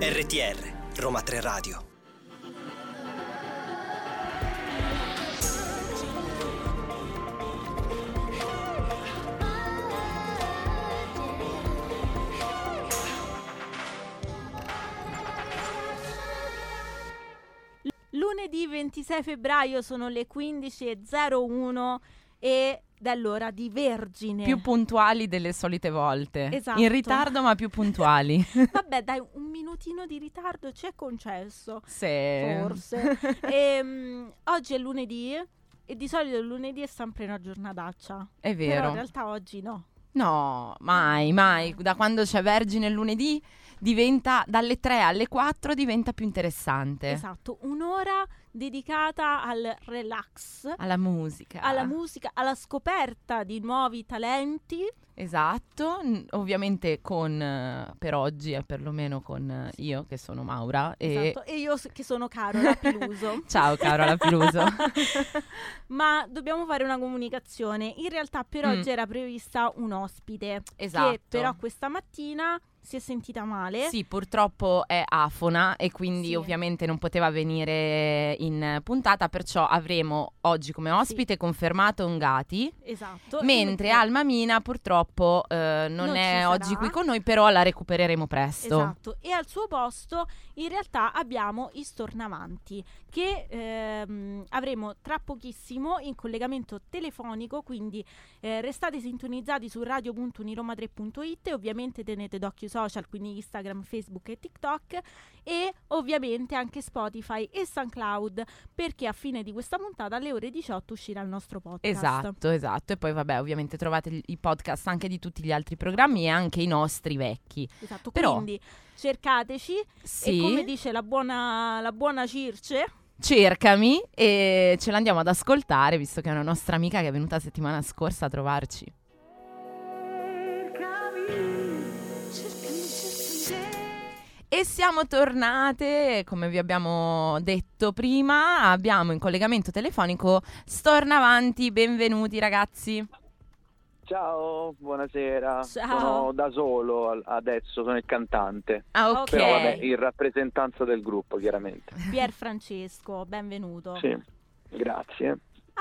RTR Roma 3 Radio. Lunedì 26 febbraio sono le 15.01 e da allora di Vergine. Più puntuali delle solite volte. Esatto. In ritardo ma più puntuali. Vabbè dai, un minutino di ritardo ci è concesso. Sì. Forse. Oggi è lunedì e di solito il lunedì è sempre una giornataccia. È vero. Però in realtà oggi no. No, mai, mai. Da quando c'è Vergine il lunedì diventa, dalle 3 alle 4 diventa più interessante. Esatto, un'ora dedicata al relax, alla musica, alla scoperta di nuovi talenti. Esatto, ovviamente con, per oggi è perlomeno con io che sono Maura e, esatto, e io che sono Carol Appluso. Ciao Carol Appluso. Ma dobbiamo fare una comunicazione. In realtà per oggi era prevista un ospite. Esatto. Che però questa mattina si è sentita male. Sì, purtroppo è afona e quindi ovviamente non poteva venire in puntata, perciò avremo oggi come ospite confermato Ngaty. Esatto. Mentre Alma Mina purtroppo non è oggi qui con noi, però la recupereremo presto. Esatto. E al suo posto in realtà abbiamo i Stornavanti che avremo tra pochissimo in collegamento telefonico, quindi restate sintonizzati su radio.uniroma3.it e ovviamente tenete d'occhio social, quindi Instagram, Facebook e TikTok e ovviamente anche Spotify e SoundCloud, perché a fine di questa puntata alle ore 18 uscirà il nostro podcast. Esatto, e poi vabbè ovviamente trovate i podcast anche di tutti gli altri programmi e anche i nostri vecchi. Esatto, però, quindi cercateci e come dice la buona Circe, cercami, e ce l'andiamo ad ascoltare visto che è una nostra amica che è venuta settimana scorsa a trovarci. E siamo tornate, come vi abbiamo detto prima, abbiamo in collegamento telefonico Stornavanti, benvenuti ragazzi. Ciao, buonasera. Ciao. Sono da solo adesso, sono il cantante. Ah, ok. Però vabbè, in rappresentanza del gruppo, chiaramente. Pier Francesco, benvenuto. Sì, grazie.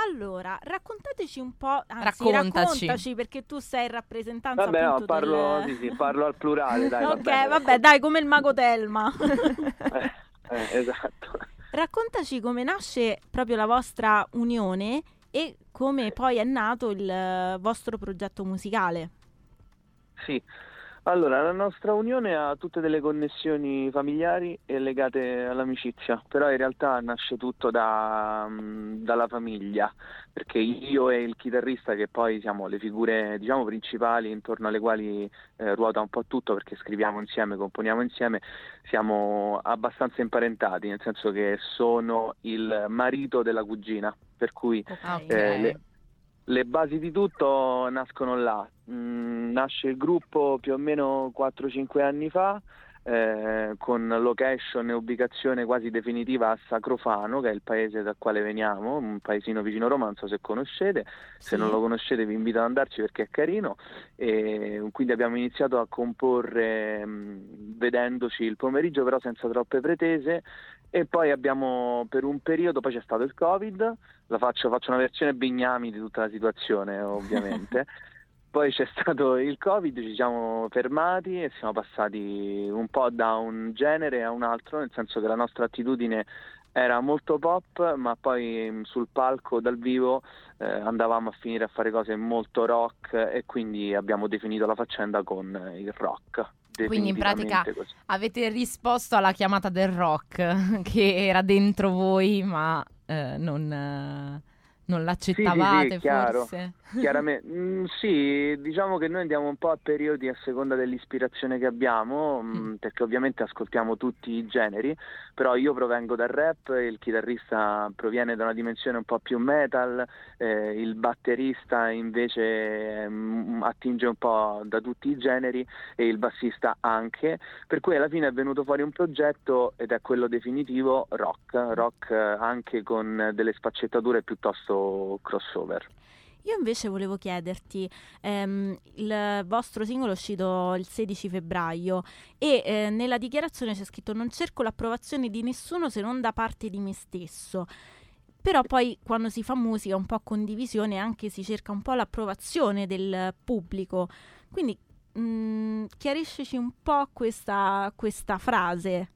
Allora, raccontateci un po', anzi raccontaci, perché tu sei in rappresentanza. Vabbè, appunto, parlo al plurale, dai. Ok, vabbè, dai, come il mago Telma. Esatto. Raccontaci come nasce proprio la vostra unione e come poi è nato il vostro progetto musicale. Sì, allora, la nostra unione ha tutte delle connessioni familiari e legate all'amicizia, però in realtà nasce tutto dalla famiglia, perché io e il chitarrista, che poi siamo le figure diciamo principali intorno alle quali ruota un po' tutto, perché scriviamo insieme, componiamo insieme, siamo abbastanza imparentati, nel senso che sono il marito della cugina, per cui le basi di tutto nascono là. Nasce il gruppo più o meno 4-5 anni fa, con location e ubicazione quasi definitiva a Sacrofano, che è il paese dal quale veniamo, un paesino vicino Roma, non so se conoscete. Sì. Se non lo conoscete vi invito ad andarci perché è carino, e quindi abbiamo iniziato a comporre vedendoci il pomeriggio, però senza troppe pretese. E poi abbiamo, per un periodo, poi c'è stato il Covid, faccio una versione bignami di tutta la situazione ovviamente. Poi c'è stato il Covid, ci siamo fermati e siamo passati un po' da un genere a un altro, nel senso che la nostra attitudine era molto pop, ma poi sul palco dal vivo andavamo a finire a fare cose molto rock, e quindi abbiamo definito la faccenda con il rock. Quindi in pratica così. Avete risposto alla chiamata del rock che era dentro voi, ma non l'accettavate. Sì, chiaro, forse? Chiaramente. Sì, diciamo che noi andiamo un po' a periodi a seconda dell'ispirazione che abbiamo, perché ovviamente ascoltiamo tutti i generi, però io provengo dal rap, il chitarrista proviene da una dimensione un po' più metal, il batterista invece attinge un po' da tutti i generi e il bassista anche, per cui alla fine è venuto fuori un progetto ed è quello definitivo rock anche con delle sfaccettature piuttosto crossover. Io invece volevo chiederti, il vostro singolo è uscito il 16 febbraio e nella dichiarazione c'è scritto: non cerco l'approvazione di nessuno se non da parte di me stesso. Però poi quando si fa musica un po' a condivisione anche si cerca un po' l'approvazione del pubblico. Quindi chiariscici un po' questa frase.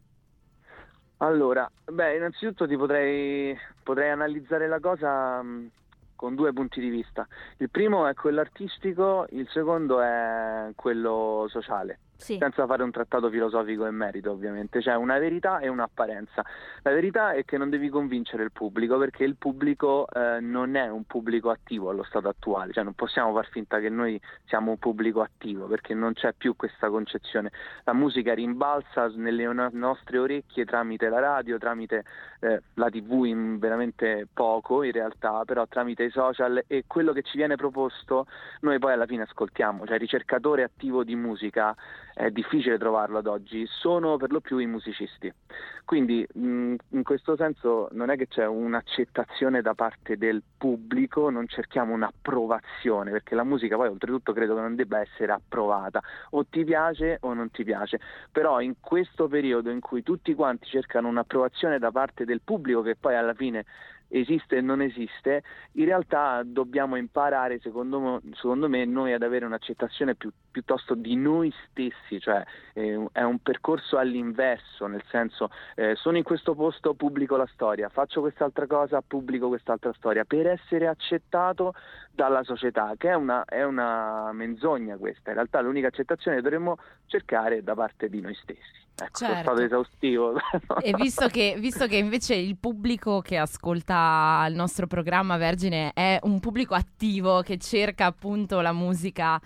Allora, beh, innanzitutto ti potrei analizzare la cosa con due punti di vista. Il primo è quello artistico, il secondo è quello sociale. Sì. Senza fare un trattato filosofico in merito, ovviamente. C'è una verità e un'apparenza. La verità è che non devi convincere il pubblico, perché il pubblico non è un pubblico attivo allo stato attuale, cioè non possiamo far finta che noi siamo un pubblico attivo, perché non c'è più questa concezione. La musica rimbalza nelle nostre orecchie tramite la radio, tramite la TV, veramente poco in realtà, però tramite i social, e quello che ci viene proposto noi poi alla fine ascoltiamo. Cioè, ricercatore attivo di musica è difficile trovarlo ad oggi, sono per lo più i musicisti. Quindi in questo senso non è che c'è un'accettazione da parte del pubblico, non cerchiamo un'approvazione, perché la musica poi oltretutto credo che non debba essere approvata, o ti piace o non ti piace. Però in questo periodo in cui tutti quanti cercano un'approvazione da parte del pubblico, che poi alla fine esiste e non esiste, in realtà dobbiamo imparare, secondo me, noi ad avere un'accettazione piuttosto di noi stessi. Cioè è un percorso all'inverso, nel senso sono in questo posto, pubblico la storia, faccio quest'altra cosa, pubblico quest'altra storia, per essere accettato dalla società, che è una menzogna questa. In realtà l'unica accettazione che dovremmo cercare da parte di noi stessi. Ecco, certo. È stato esaustivo. E visto che invece il pubblico che ascolta il nostro programma Vergine è un pubblico attivo che cerca appunto la musica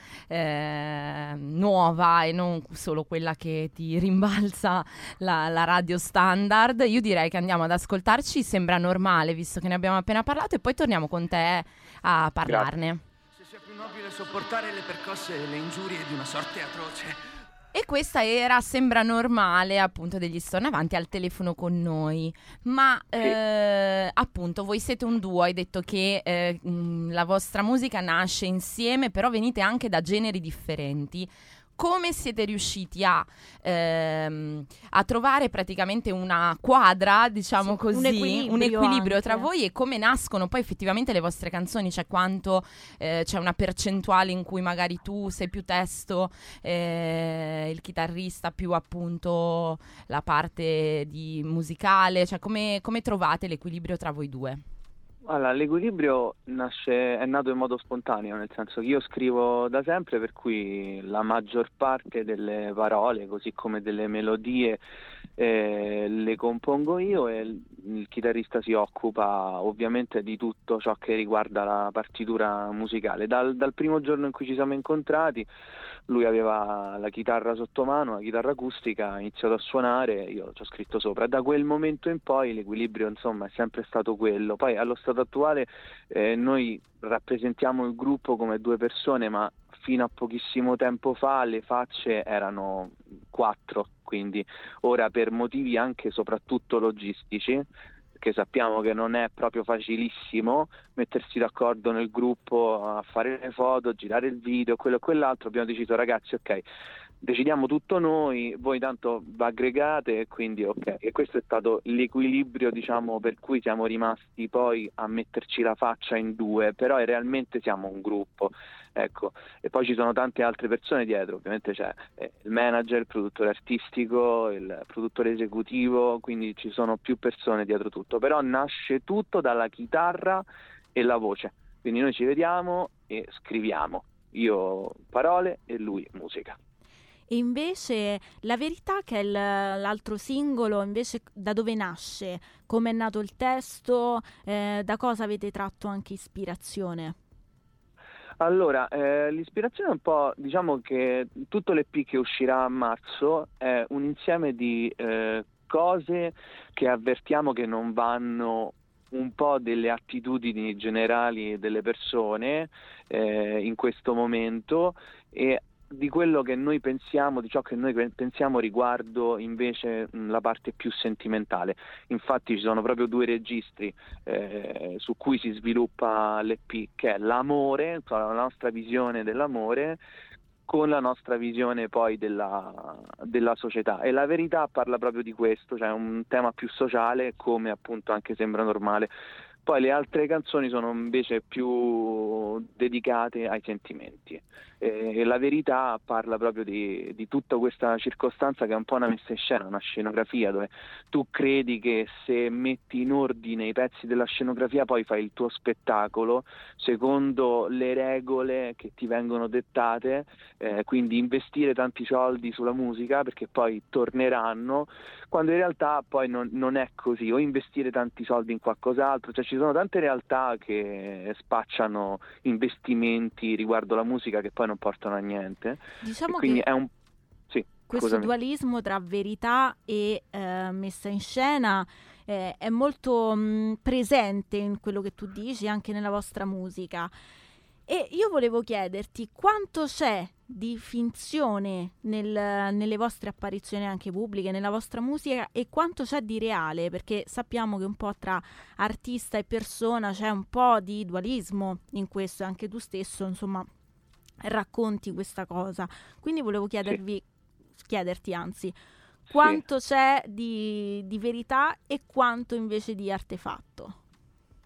nuova e non solo quella che ti rimbalza la radio standard, io direi che andiamo ad ascoltarci Sembra Normale, visto che ne abbiamo appena parlato, e poi torniamo con te a parlarne. Grazie. Se sia più nobile sopportare le percosse e le ingiurie di una sorte atroce. E questa era Sembra Normale, appunto, degli Stornavanti, al telefono con noi. Ma appunto voi siete un duo, hai detto che la vostra musica nasce insieme, però venite anche da generi differenti. Come siete riusciti a trovare praticamente una quadra, diciamo, sì, così, un equilibrio tra voi, e come nascono poi effettivamente le vostre canzoni? Cioè, quanto c'è una percentuale in cui magari tu sei più testo, il chitarrista più appunto la parte di musicale? Cioè, come trovate l'equilibrio tra voi due? Allora, l'equilibrio è nato in modo spontaneo, nel senso che io scrivo da sempre, per cui la maggior parte delle parole, così come delle melodie, le compongo io, e il chitarrista si occupa ovviamente di tutto ciò che riguarda la partitura musicale. Dal primo giorno in cui ci siamo incontrati, lui aveva la chitarra sotto mano, la chitarra acustica, ha iniziato a suonare, io ci ho scritto sopra. Da quel momento in poi l'equilibrio, insomma, è sempre stato quello. Poi allo stato attuale noi rappresentiamo il gruppo come due persone, ma fino a pochissimo tempo fa le facce erano 4, quindi ora, per motivi anche soprattutto logistici, che sappiamo che non è proprio facilissimo mettersi d'accordo nel gruppo a fare le foto, girare il video, quello e quell'altro, abbiamo deciso: ragazzi, ok, decidiamo tutto noi, voi tanto vi aggregate, quindi ok. E questo è stato l'equilibrio, diciamo, per cui siamo rimasti poi a metterci la faccia in due, però realmente siamo un gruppo, ecco. E poi ci sono tante altre persone dietro, ovviamente c'è il manager, il produttore artistico, il produttore esecutivo, quindi ci sono più persone dietro tutto, però nasce tutto dalla chitarra e la voce. Quindi noi ci vediamo e scriviamo, io parole e lui musica. E invece La Verità, che è l'altro singolo, invece da dove nasce? Come è nato il testo? Da cosa avete tratto anche ispirazione? Allora, l'ispirazione è un po', diciamo che tutto l'EP che uscirà a marzo è un insieme di cose che avvertiamo che non vanno, un po' delle attitudini generali delle persone in questo momento, e di quello che noi pensiamo, di ciò che noi pensiamo riguardo invece la parte più sentimentale. Infatti ci sono proprio due registri su cui si sviluppa l'EP, che è l'amore, cioè la nostra visione dell'amore con la nostra visione poi della società, e La Verità parla proprio di questo, cioè un tema più sociale, come appunto anche Sembra Normale. Poi le altre canzoni sono invece più dedicate ai sentimenti, e La Verità parla proprio di tutta questa circostanza che è un po' una messa in scena, una scenografia, dove tu credi che se metti in ordine i pezzi della scenografia poi fai il tuo spettacolo secondo le regole che ti vengono dettate, quindi investire tanti soldi sulla musica perché poi torneranno, quando in realtà poi non è così, o investire tanti soldi in qualcos'altro, cioè ci sono tante realtà che spacciano investimenti riguardo la musica che poi non portano a niente. Diciamo quindi che è un... Sì, questo dualismo tra verità e messa in scena è molto presente in quello che tu dici, anche nella vostra musica. E io volevo chiederti quanto c'è di finzione nelle vostre apparizioni anche pubbliche, nella vostra musica, e quanto c'è di reale, perché sappiamo che un po' tra artista e persona c'è un po' di dualismo in questo, anche tu stesso insomma racconti questa cosa, quindi volevo chiederti quanto c'è di verità e quanto invece di artefatto.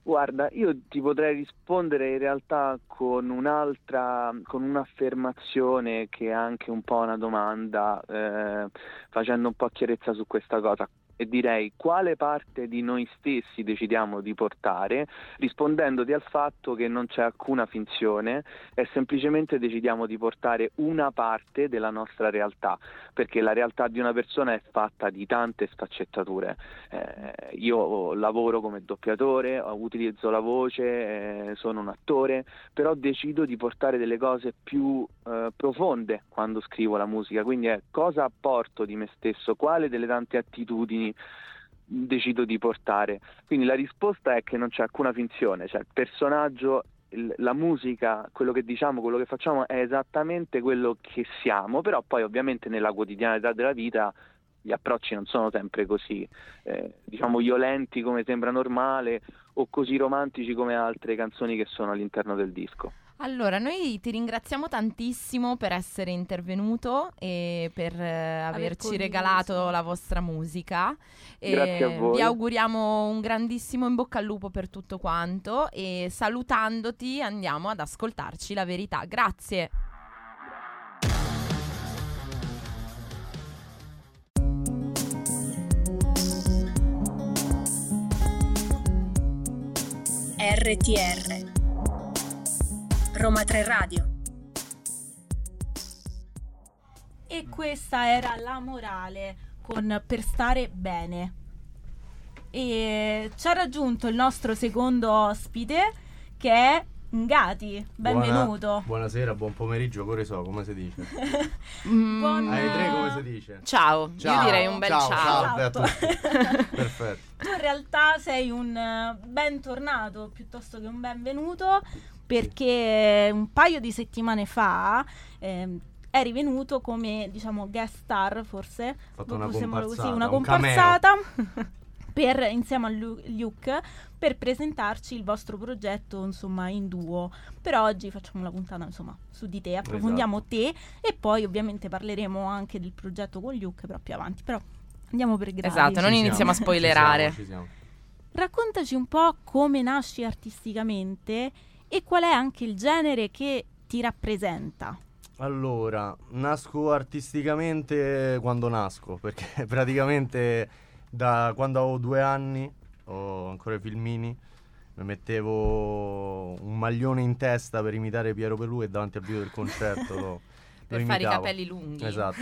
Guarda, io ti potrei rispondere in realtà con un'affermazione che è anche un po' una domanda, facendo un po' chiarezza su questa cosa, e direi: quale parte di noi stessi decidiamo di portare, rispondendoti al fatto che non c'è alcuna finzione e semplicemente decidiamo di portare una parte della nostra realtà, perché la realtà di una persona è fatta di tante sfaccettature. Io lavoro come doppiatore, utilizzo la voce, sono un attore, però decido di portare delle cose più profonde quando scrivo la musica, quindi è cosa apporto di me stesso, quale delle tante attitudini decido di portare. Quindi la risposta è che non c'è alcuna finzione, cioè il personaggio, la musica, quello che diciamo, quello che facciamo è esattamente quello che siamo, però poi ovviamente nella quotidianità della vita gli approcci non sono sempre così violenti come Sembra Normale, o così romantici come altre canzoni che sono all'interno del disco. Allora, noi ti ringraziamo tantissimo per essere intervenuto e per averci regalato la vostra musica. Grazie a voi. Vi auguriamo un grandissimo in bocca al lupo per tutto quanto, e salutandoti andiamo ad ascoltarci La Verità. Grazie. RTR Roma 3 Radio. E questa era La Morale con Per Stare Bene. E ci ha raggiunto il nostro secondo ospite, che è Ngaty. Benvenuto. Buonasera, buon pomeriggio, come si dice? Ai tre come si dice? Ciao. Io direi un bel ciao. Esatto. A tutti. Perfetto. Tu in realtà sei un bentornato piuttosto che un benvenuto, perché un paio di settimane fa eri venuto come, guest star, forse. Fatto una comparsata insieme a Luke, per presentarci il vostro progetto, in duo. Però oggi facciamo una puntata, su di te, approfondiamo te, e poi ovviamente parleremo anche del progetto con Luke, però più avanti. Però andiamo per gradi. Esatto, non iniziamo a spoilerare. Ci siamo. Raccontaci un po' come nasci artisticamente e qual è anche il genere che ti rappresenta. Allora, nasco artisticamente quando nasco, perché praticamente da quando avevo 2 anni, o ancora i filmini, mi mettevo un maglione in testa per imitare Piero Pelù, e davanti al video del concerto lo imitavo. Per fare i capelli lunghi. Esatto.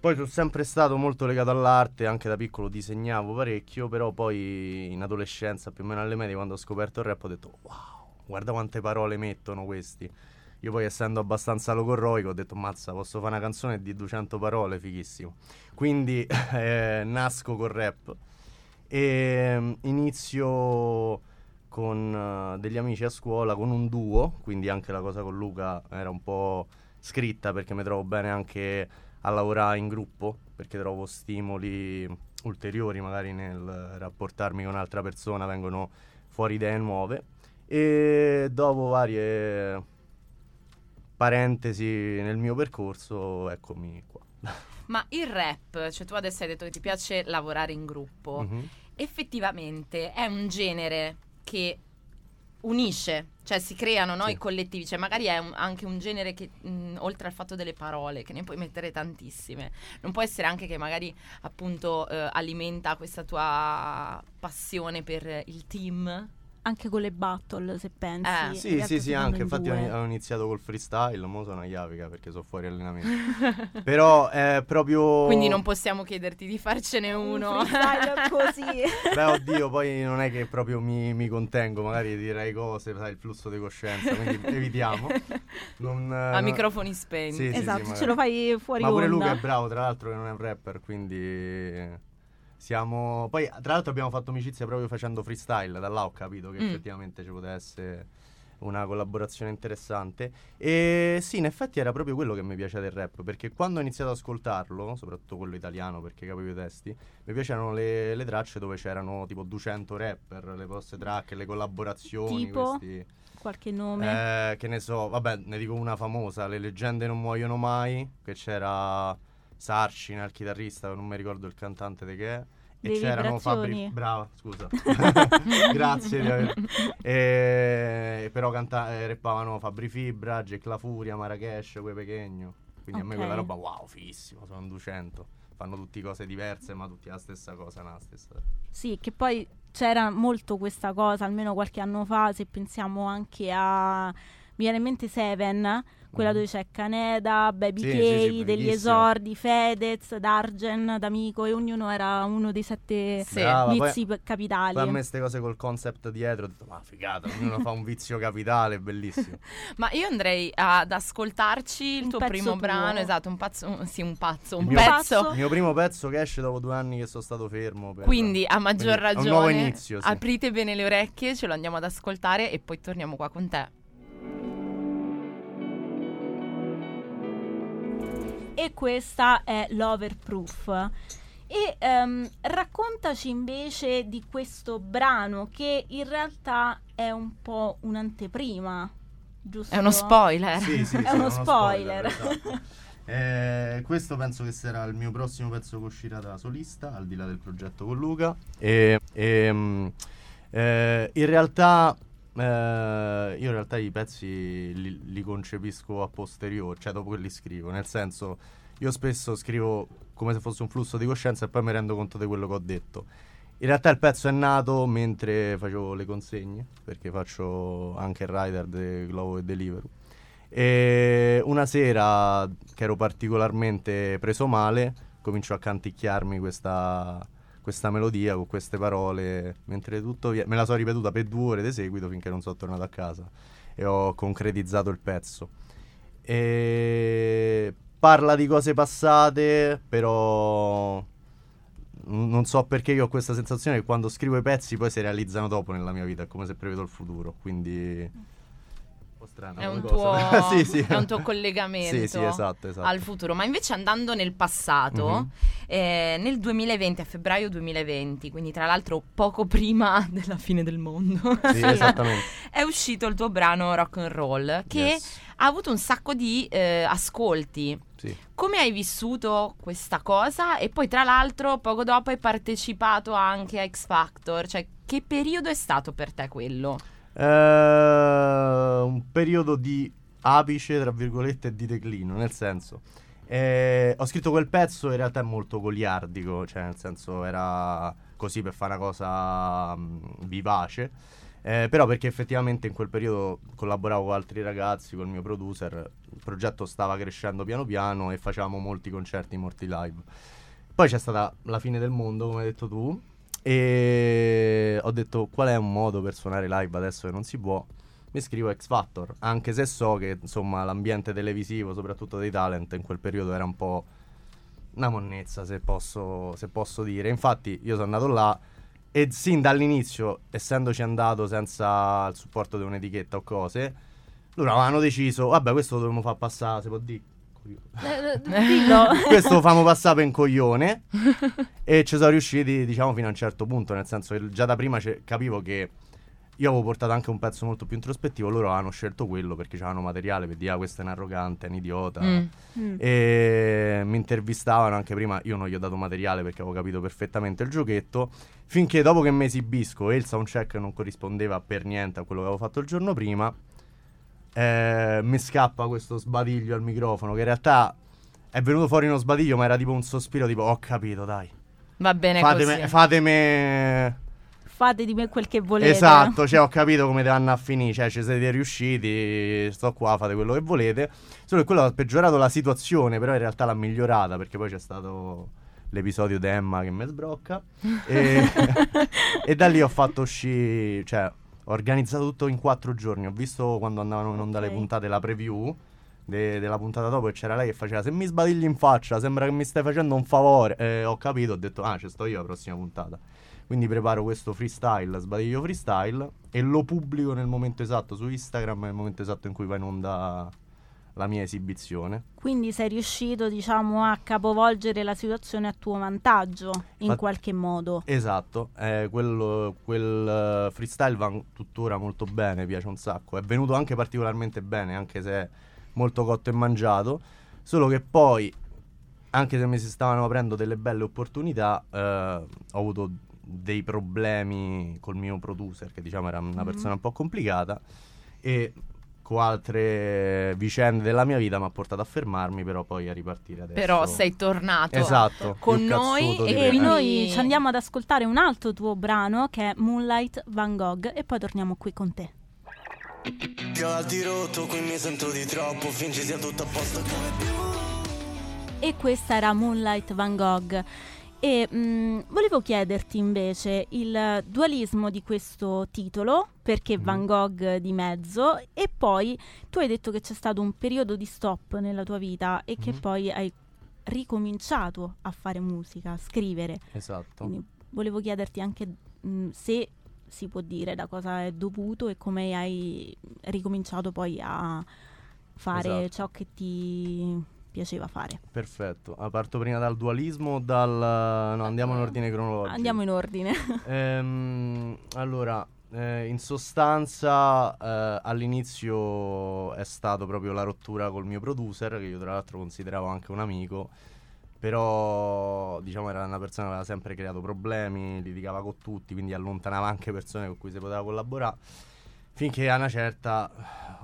Poi sono sempre stato molto legato all'arte, anche da piccolo disegnavo parecchio, però poi in adolescenza, più o meno alle medie, quando ho scoperto il rap ho detto wow, guarda quante parole mettono questi. Io poi, essendo abbastanza logorroico, ho detto mazza, posso fare una canzone di 200 parole, fighissimo. Quindi nasco col rap e inizio con degli amici a scuola, con un duo, quindi anche la cosa con Luca era un po' scritta, perché mi trovo bene anche a lavorare in gruppo, perché trovo stimoli ulteriori magari nel rapportarmi con un'altra persona, vengono fuori idee nuove. E dopo varie parentesi nel mio percorso, eccomi qua. Ma il rap, cioè tu adesso hai detto che ti piace lavorare in gruppo, mm-hmm. effettivamente è un genere che unisce, cioè si creano, no, sì. i collettivi, cioè magari è anche un genere che oltre al fatto delle parole, che ne puoi mettere tantissime, non può essere anche che magari appunto alimenta questa tua passione per il team? Anche con le battle, se pensi. Sì, anche. Infatti ho iniziato col freestyle, mo sono a Iavica perché sono fuori allenamento. Però è proprio... Quindi non possiamo chiederti di farcene uno. Freestyle così. Beh, oddio, poi non è che proprio mi contengo, magari direi cose, sai, il flusso di coscienza, quindi evitiamo. Non... microfoni spenti. Sì, esatto, sì, ce lo fai fuori onda. Ma pure Luca è bravo, tra l'altro, che non è un rapper, quindi... Siamo... Poi tra l'altro abbiamo fatto amicizia proprio facendo freestyle, da là ho capito che effettivamente ci poteva essere una collaborazione interessante. E sì, in effetti era proprio quello che mi piaceva del rap, perché quando ho iniziato ad ascoltarlo, soprattutto quello italiano perché capivo i testi, mi piacevano le tracce dove c'erano tipo 200 rapper, le poste track, le collaborazioni, tipo? Questi... Qualche nome? Che ne so, vabbè, ne dico una famosa, Le leggende non muoiono mai, che c'era... Sarcina, il chitarrista, non mi ricordo il cantante di che è. E c'erano Fabri... Brava, scusa. Grazie di aver... Però rappavano Fabri Fibra, Jack La Furia, Marrakesh, quei Kenyu. Quindi okay. A me quella roba, wow, fighissimo, sono 200. Fanno tutte cose diverse, ma tutti la stessa cosa, no, stessa. Sì, che poi c'era molto questa cosa, almeno qualche anno fa, se pensiamo anche a... Mi viene in mente Seven... Quella dove c'è Caneda, Baby K, degli esordi, Fedez, D'Argen, D'Amico, e ognuno era uno dei 7 vizi capitali. Poi a me queste cose col concept dietro, ho detto ma figata, ognuno fa un vizio capitale, bellissimo. Ma io andrei ad ascoltarci il tuo primo brano, esatto, un pezzo. Il mio primo pezzo che esce dopo 2 anni che sono stato fermo. Quindi a maggior ragione, un nuovo inizio, sì. Aprite bene le orecchie, ce lo andiamo ad ascoltare e poi torniamo qua con te. E questa è Loverproof. E raccontaci invece di questo brano che in realtà è un po' un'anteprima, giusto? È uno spoiler. Sì, è uno spoiler. Questo penso che sarà il mio prossimo pezzo che uscirà da solista, al di là del progetto con Luca. Io in realtà i pezzi li concepisco a posteriori, cioè dopo che li scrivo, nel senso io spesso scrivo come se fosse un flusso di coscienza e poi mi rendo conto di quello che ho detto. In realtà il pezzo è nato mentre facevo le consegne, perché faccio anche il rider di Glovo e Deliveroo, e una sera che ero particolarmente preso male comincio a canticchiarmi questa melodia con queste parole mentre tutto me la sono ripetuta per 2 ore di seguito finché non sono tornato a casa e ho concretizzato il pezzo. E parla di cose passate, però non so perché io ho questa sensazione che quando scrivo i pezzi poi si realizzano dopo nella mia vita, è come se prevedo il futuro, quindi... Strana, è un tuo, sì. È un tuo collegamento esatto. al futuro. Ma invece andando nel passato, mm-hmm. Nel 2020, a febbraio 2020, quindi tra l'altro poco prima della fine del mondo, sì, esattamente. È uscito il tuo brano Rock and Roll, che yes. ha avuto un sacco di ascolti. Sì. Come hai vissuto questa cosa? E poi tra l'altro poco dopo hai partecipato anche a X Factor, cioè che periodo è stato per te quello? Un periodo di apice, tra virgolette, e di declino, nel senso ho scritto quel pezzo, in realtà è molto goliardico, cioè nel senso era così per fare una cosa vivace, però perché effettivamente in quel periodo collaboravo con altri ragazzi, col mio producer, il progetto stava crescendo piano piano e facevamo molti concerti, molti live. Poi c'è stata la fine del mondo, come hai detto tu, e ho detto qual è un modo per suonare live adesso che non si può, mi scrivo X Factor, anche se so che insomma l'ambiente televisivo, soprattutto dei talent, in quel periodo era un po' una monnezza, se posso dire. Infatti io sono andato là e sin dall'inizio, essendoci andato senza il supporto di un'etichetta o cose, Loro avevano deciso, vabbè, questo lo dobbiamo far passare, si può dire. No. Questo lo famo passare per un coglione. E ci sono riusciti, diciamo, fino a un certo punto. Nel senso che già da prima capivo che io avevo portato anche un pezzo molto più introspettivo. Loro avevano scelto quello perché c'erano materiale per dire, ah, questo è un arrogante, è un idiota. E mi intervistavano anche prima. Io non gli ho dato materiale perché avevo capito perfettamente il giochetto. Finché dopo che mi esibisco e il soundcheck non corrispondeva per niente a quello che avevo fatto il giorno prima, mi scappa questo sbadiglio al microfono, che in realtà è venuto fuori uno sbadiglio, ma era tipo un sospiro, tipo ho capito, dai, va bene, fate di me quel che volete. Esatto, cioè ho capito come devono a finire, cioè ci siete riusciti, sto qua, fate quello che volete. Solo che quello ha peggiorato la situazione, però in realtà l'ha migliorata, perché poi c'è stato l'episodio di Emma che mi sbrocca e da lì ho fatto uscire, cioè ho organizzato tutto in 4 giorni. Ho visto quando andavano in onda le puntate, la preview della puntata dopo, e c'era lei che faceva, se mi sbadigli in faccia sembra che mi stai facendo un favore. Ho capito, ho detto, ah, ci sto io la prossima puntata. Quindi preparo questo freestyle, sbadiglio freestyle, e lo pubblico nel momento esatto su Instagram, nel momento esatto in cui va in onda la mia esibizione. Quindi sei riuscito, diciamo, a capovolgere la situazione a tuo vantaggio in qualche modo. Esatto, quel freestyle va tuttora molto bene, piace un sacco. È venuto anche particolarmente bene, anche se è molto cotto e mangiato. Solo che poi, anche se mi si stavano aprendo delle belle opportunità, ho avuto dei problemi col mio producer, che diciamo era una persona un po' complicata, e altre vicende della mia vita mi ha portato a fermarmi, però poi a ripartire adesso. Però sei tornato, esatto, con noi, e noi ci andiamo ad ascoltare un altro tuo brano che è Moonlight Van Gogh, e poi torniamo qui con te. E questa era Moonlight Van Gogh. E volevo chiederti invece il dualismo di questo titolo, perché Van Gogh di mezzo, e poi tu hai detto che c'è stato un periodo di stop nella tua vita e che poi hai ricominciato a fare musica, a scrivere. Esatto. Quindi volevo chiederti anche se si può dire da cosa è dovuto e come hai ricominciato poi a fare ciò che ti piaceva fare. Perfetto. Parto prima dal dualismo o no, andiamo in ordine cronologico. Andiamo in ordine. Allora, in sostanza, all'inizio è stato proprio la rottura col mio producer, che io tra l'altro consideravo anche un amico, però diciamo era una persona che aveva sempre creato problemi, litigava con tutti, quindi allontanava anche persone con cui si poteva collaborare. Finché a una certa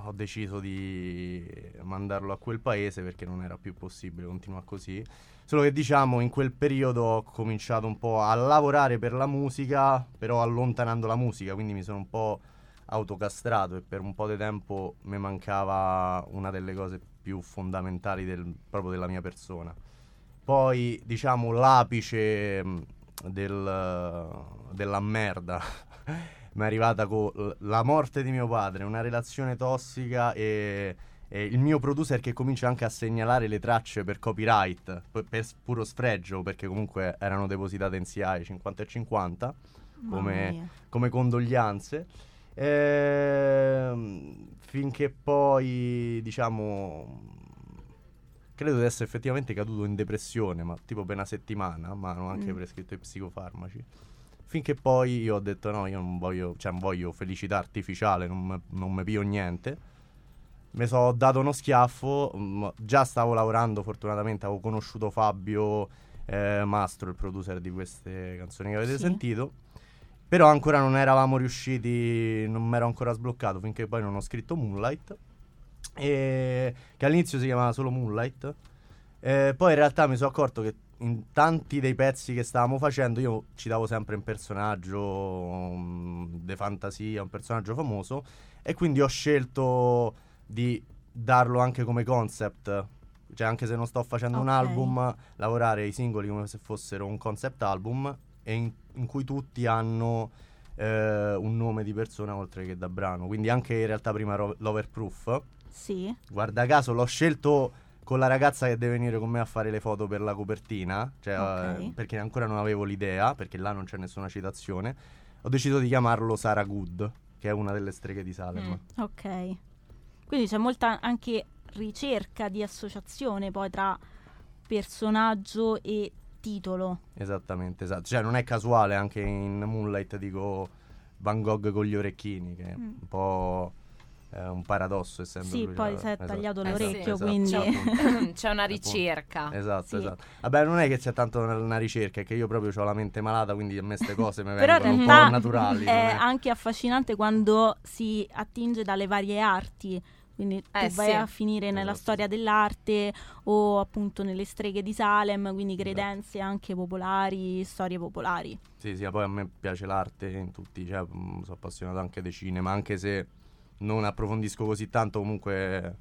ho deciso di mandarlo a quel paese perché non era più possibile continuare così. Solo che diciamo in quel periodo ho cominciato un po' a lavorare per la musica, però allontanando la musica, quindi mi sono un po' autocastrato, e per un po' di tempo mi mancava una delle cose più fondamentali proprio della mia persona. Poi diciamo l'apice della merda mi è arrivata con la morte di mio padre, una relazione tossica e il mio producer che comincia anche a segnalare le tracce per copyright, per puro sfregio, perché comunque erano depositate in SIAE 50-50 come condoglianze, finché poi diciamo credo di essere effettivamente caduto in depressione, ma tipo per una settimana, ma hanno anche prescritto i psicofarmaci. Finché poi io ho detto no, io non voglio, cioè non voglio felicità artificiale, non mi pio niente. Mi sono dato uno schiaffo, già stavo lavorando fortunatamente, avevo conosciuto Fabio Mastro, il producer di queste canzoni che avete sentito. Però ancora non eravamo riusciti, non mi ero ancora sbloccato, finché poi non ho scritto Moonlight, che all'inizio si chiamava solo Moonlight. Poi in realtà mi sono accorto che in tanti dei pezzi che stavamo facendo io ci davo sempre un personaggio de fantasia, un personaggio famoso, e quindi ho scelto di darlo anche come concept, cioè anche se non sto facendo un album, lavorare i singoli come se fossero un concept album, e in cui tutti hanno un nome di persona oltre che da brano. Quindi anche in realtà prima Loverproof, guarda caso l'ho scelto con la ragazza che deve venire con me a fare le foto per la copertina, cioè, perché ancora non avevo l'idea, perché là non c'è nessuna citazione. Ho deciso di chiamarlo Sarah Good, che è una delle streghe di Salem. Ok. Quindi c'è molta anche ricerca di associazione poi tra personaggio e titolo. Esattamente, esatto. Cioè non è casuale anche in Moonlight dico Van Gogh con gli orecchini, che è un po' un paradosso essendo lui. Sì, poi si è tagliato l'orecchio, esatto, quindi c'è una ricerca. Esatto, sì, esatto. Vabbè, non è che c'è tanto una ricerca, è che io proprio ho la mente malata, quindi a me queste cose mi vengono un po' naturali. È anche affascinante quando si attinge dalle varie arti. Quindi tu vai a finire nella storia dell'arte o appunto nelle streghe di Salem, quindi credenze anche popolari, storie popolari. Sì, sì, poi a me piace l'arte in tutti, cioè sono appassionato anche di cinema, anche se non approfondisco così tanto, comunque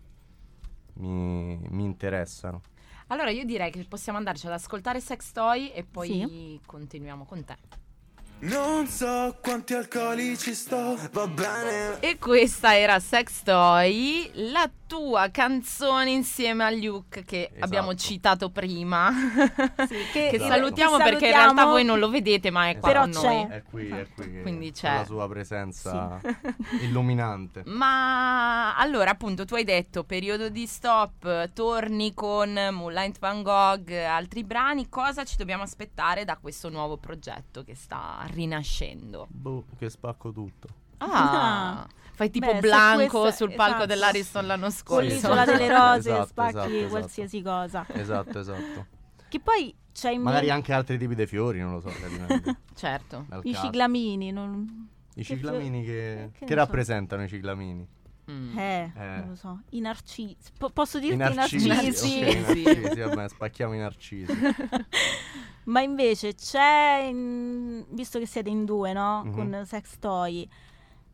mi interessano. Allora io direi che possiamo andarci ad ascoltare Sex Toy e poi continuiamo con te. Non so quanti alcolici sto, va bene. E questa era Sex Toy, la tua canzone insieme a Luke che abbiamo citato prima. Sì, che salutiamo perché in realtà voi non lo vedete, ma è qua con noi. È qui che quindi c'è la sua presenza illuminante. Ma allora appunto tu hai detto periodo di stop, torni con Moonlight Van Gogh, altri brani. Cosa ci dobbiamo aspettare da questo nuovo progetto che sta rinascendo? Boh, che spacco tutto. Ah, fai tipo Blanco questa, sul palco dell'Ariston l'anno scorso. Con l'Isola delle Rose, spacchi qualsiasi cosa. Esatto. Che poi c'è magari anche altri tipi di fiori, non lo so. Certo. I ciclamini. I ciclamini che rappresentano i ciclamini? Non lo so. I narcisi. Posso dirti i narcisi? Okay, narcisi. Vabbè, spacchiamo i narcisi. Ma invece c'è, visto che siete in due, no? Mm-hmm. Con Sex Toy,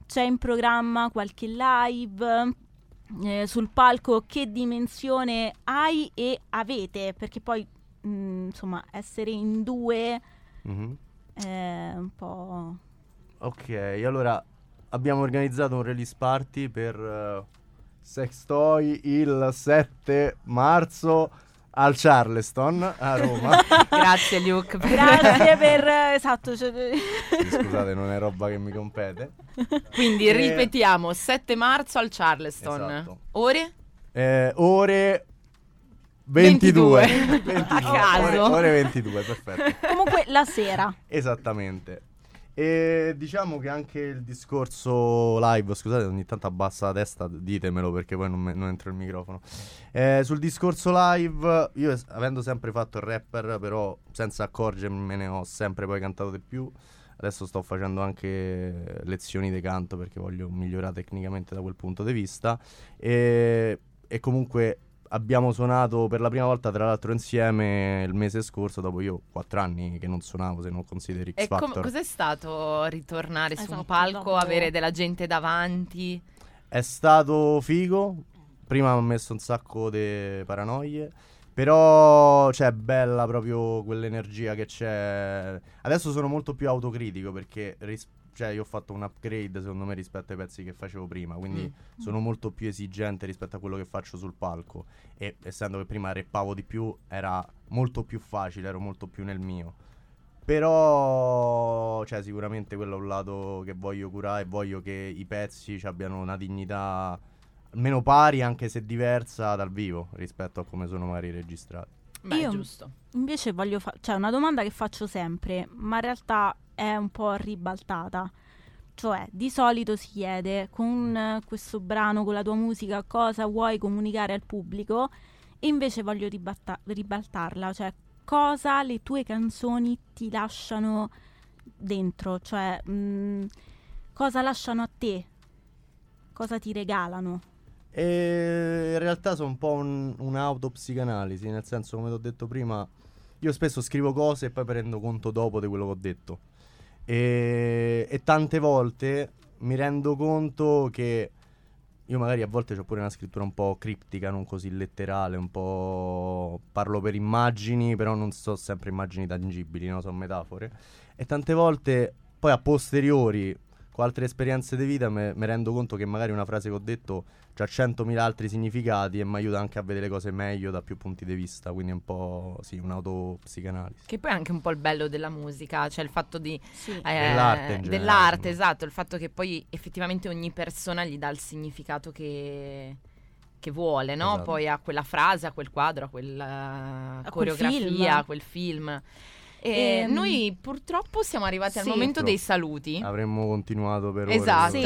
c'è in programma qualche live sul palco? Che dimensione hai e avete? Perché poi, insomma, essere in due è un po'... Ok, allora abbiamo organizzato un release party per Sex Toy il 7 marzo. Al Charleston, a Roma. Grazie Luke. Grazie per... esatto. Scusate, non è roba che mi compete. Quindi ripetiamo, 7 marzo al Charleston. Esatto. Ore? Ore... 22. A caso. Ore 22, perfetto. Comunque la sera. Esattamente. E diciamo che anche il discorso live, scusate ogni tanto abbassa la testa, ditemelo perché poi non entra il microfono. Sul discorso live, io avendo sempre fatto il rapper, però senza accorgermene ho sempre poi cantato di più. Adesso sto facendo anche lezioni di canto perché voglio migliorare tecnicamente da quel punto di vista. E comunque abbiamo suonato per la prima volta tra l'altro insieme il mese scorso, dopo io 4 anni che non suonavo, se non consideri X Factor. E cos'è stato ritornare su un palco, avere della gente davanti? È stato figo, prima mi ho messo un sacco di paranoie, però c'è bella proprio quell'energia che c'è. Adesso sono molto più autocritico perché cioè io ho fatto un upgrade secondo me rispetto ai pezzi che facevo prima, quindi sono molto più esigente rispetto a quello che faccio sul palco, e essendo che prima rappavo di più era molto più facile, ero molto più nel mio. Però cioè sicuramente quello è un lato che voglio curare, voglio che i pezzi abbiano una dignità almeno pari, anche se diversa dal vivo rispetto a come sono magari registrati. Beh, io giusto. Invece voglio cioè una domanda che faccio sempre, ma in realtà è un po' ribaltata, cioè di solito si chiede con questo brano, con la tua musica, cosa vuoi comunicare al pubblico, e invece voglio ribaltarla, cioè cosa le tue canzoni ti lasciano dentro, cioè cosa lasciano a te, cosa ti regalano. In realtà sono un po' un'autopsicanalisi, nel senso, come ti ho detto prima, io spesso scrivo cose e poi prendo conto dopo di quello che ho detto. E tante volte mi rendo conto che io magari a volte c'ho pure una scrittura un po' criptica, non così letterale, un po' parlo per immagini, però non so sempre immagini tangibili, no? Sono metafore. E tante volte poi a posteriori con altre esperienze di vita mi rendo conto che magari una frase che ho detto ha 100.000 altri significati e mi aiuta anche a vedere le cose meglio da più punti di vista, quindi è un po' sì, un'autopsicanalisi. Che poi è anche un po' il bello della musica, cioè il fatto di sì. Dell'arte, in generale, dell'arte, esatto, il fatto che poi effettivamente ogni persona gli dà il significato che vuole, no? Esatto. Poi a quella frase, a quel quadro, a quella coreografia, a quel film. Noi purtroppo siamo arrivati al momento dei saluti. Avremmo continuato per ore. Esatto.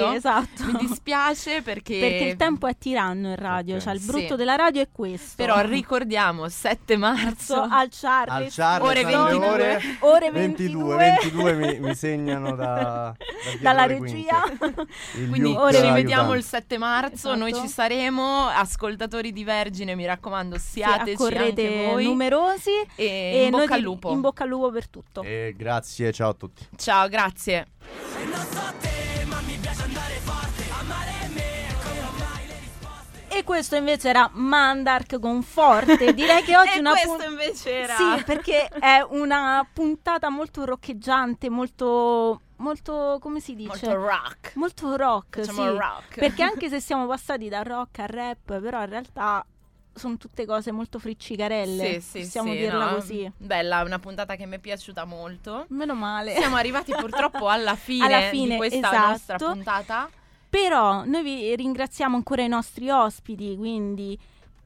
Mi dispiace perché il tempo è tiranno in radio, cioè il brutto della radio è questo. Però ricordiamo 7 marzo al Charleston, ore 22 mi segnano dalla regia. Quindi ci rivediamo il 7 marzo, esatto. Noi ci saremo, ascoltatori di Vergine, mi raccomando, siateci anche voi numerosi e in bocca al lupo. In bocca al lupo per tutto. E grazie, ciao a tutti. Ciao, grazie. E questo invece era Mandark con Forte. Direi che oggi sì, perché è una puntata molto roccheggiante, molto come si dice? Molto rock, diciamo sì, rock. Perché anche se siamo passati da rock a rap, però in realtà sono tutte cose molto friccicarelle, possiamo dirla così. Bella, una puntata che mi è piaciuta molto. Meno male. Siamo arrivati purtroppo alla fine di questa nostra puntata. Però noi vi ringraziamo ancora i nostri ospiti, quindi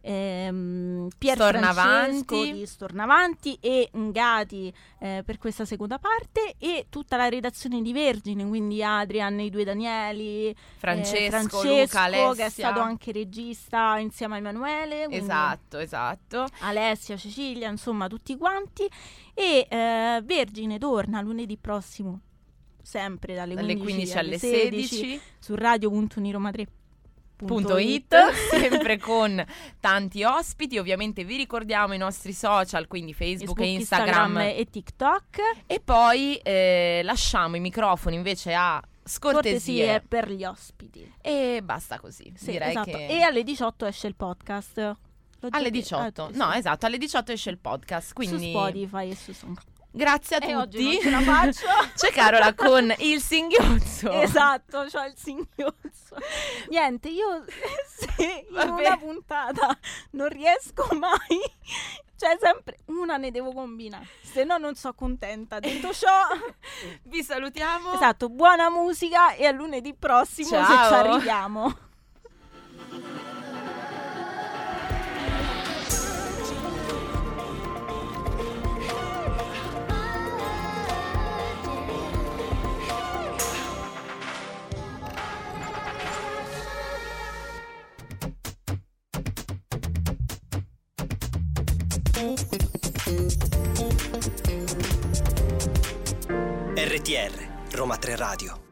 Pier Francesco di Stornavanti e Ngaty per questa seconda parte, e tutta la redazione di Vergine, quindi Adrian, i due Danieli, Francesco, Luca, Alessia, che è stato anche regista insieme a Emanuele, esatto, Alessia, Cecilia, insomma tutti quanti. E Vergine torna lunedì prossimo sempre dalle 15 alle 16 su radio.uniroma3.it sempre con tanti ospiti. Ovviamente vi ricordiamo i nostri social, quindi Facebook e Instagram e TikTok, e poi lasciamo i microfoni invece a scortesie per gli ospiti e basta così, direi che... E alle 18 esce il podcast, alle 18 alle 18 esce il podcast, quindi su Spotify e su SoundCloud. Grazie a tutti. Oggi non ce la faccio. C'è Carola con il singhiozzo. Esatto, c'ho il singhiozzo. Niente, io se in una puntata non riesco mai, cioè sempre una ne devo combinare, se no non sono contenta. Detto ciò, vi salutiamo. Esatto, buona musica e a lunedì prossimo. Ciao. Se ci arriviamo. RTR Roma 3 Radio.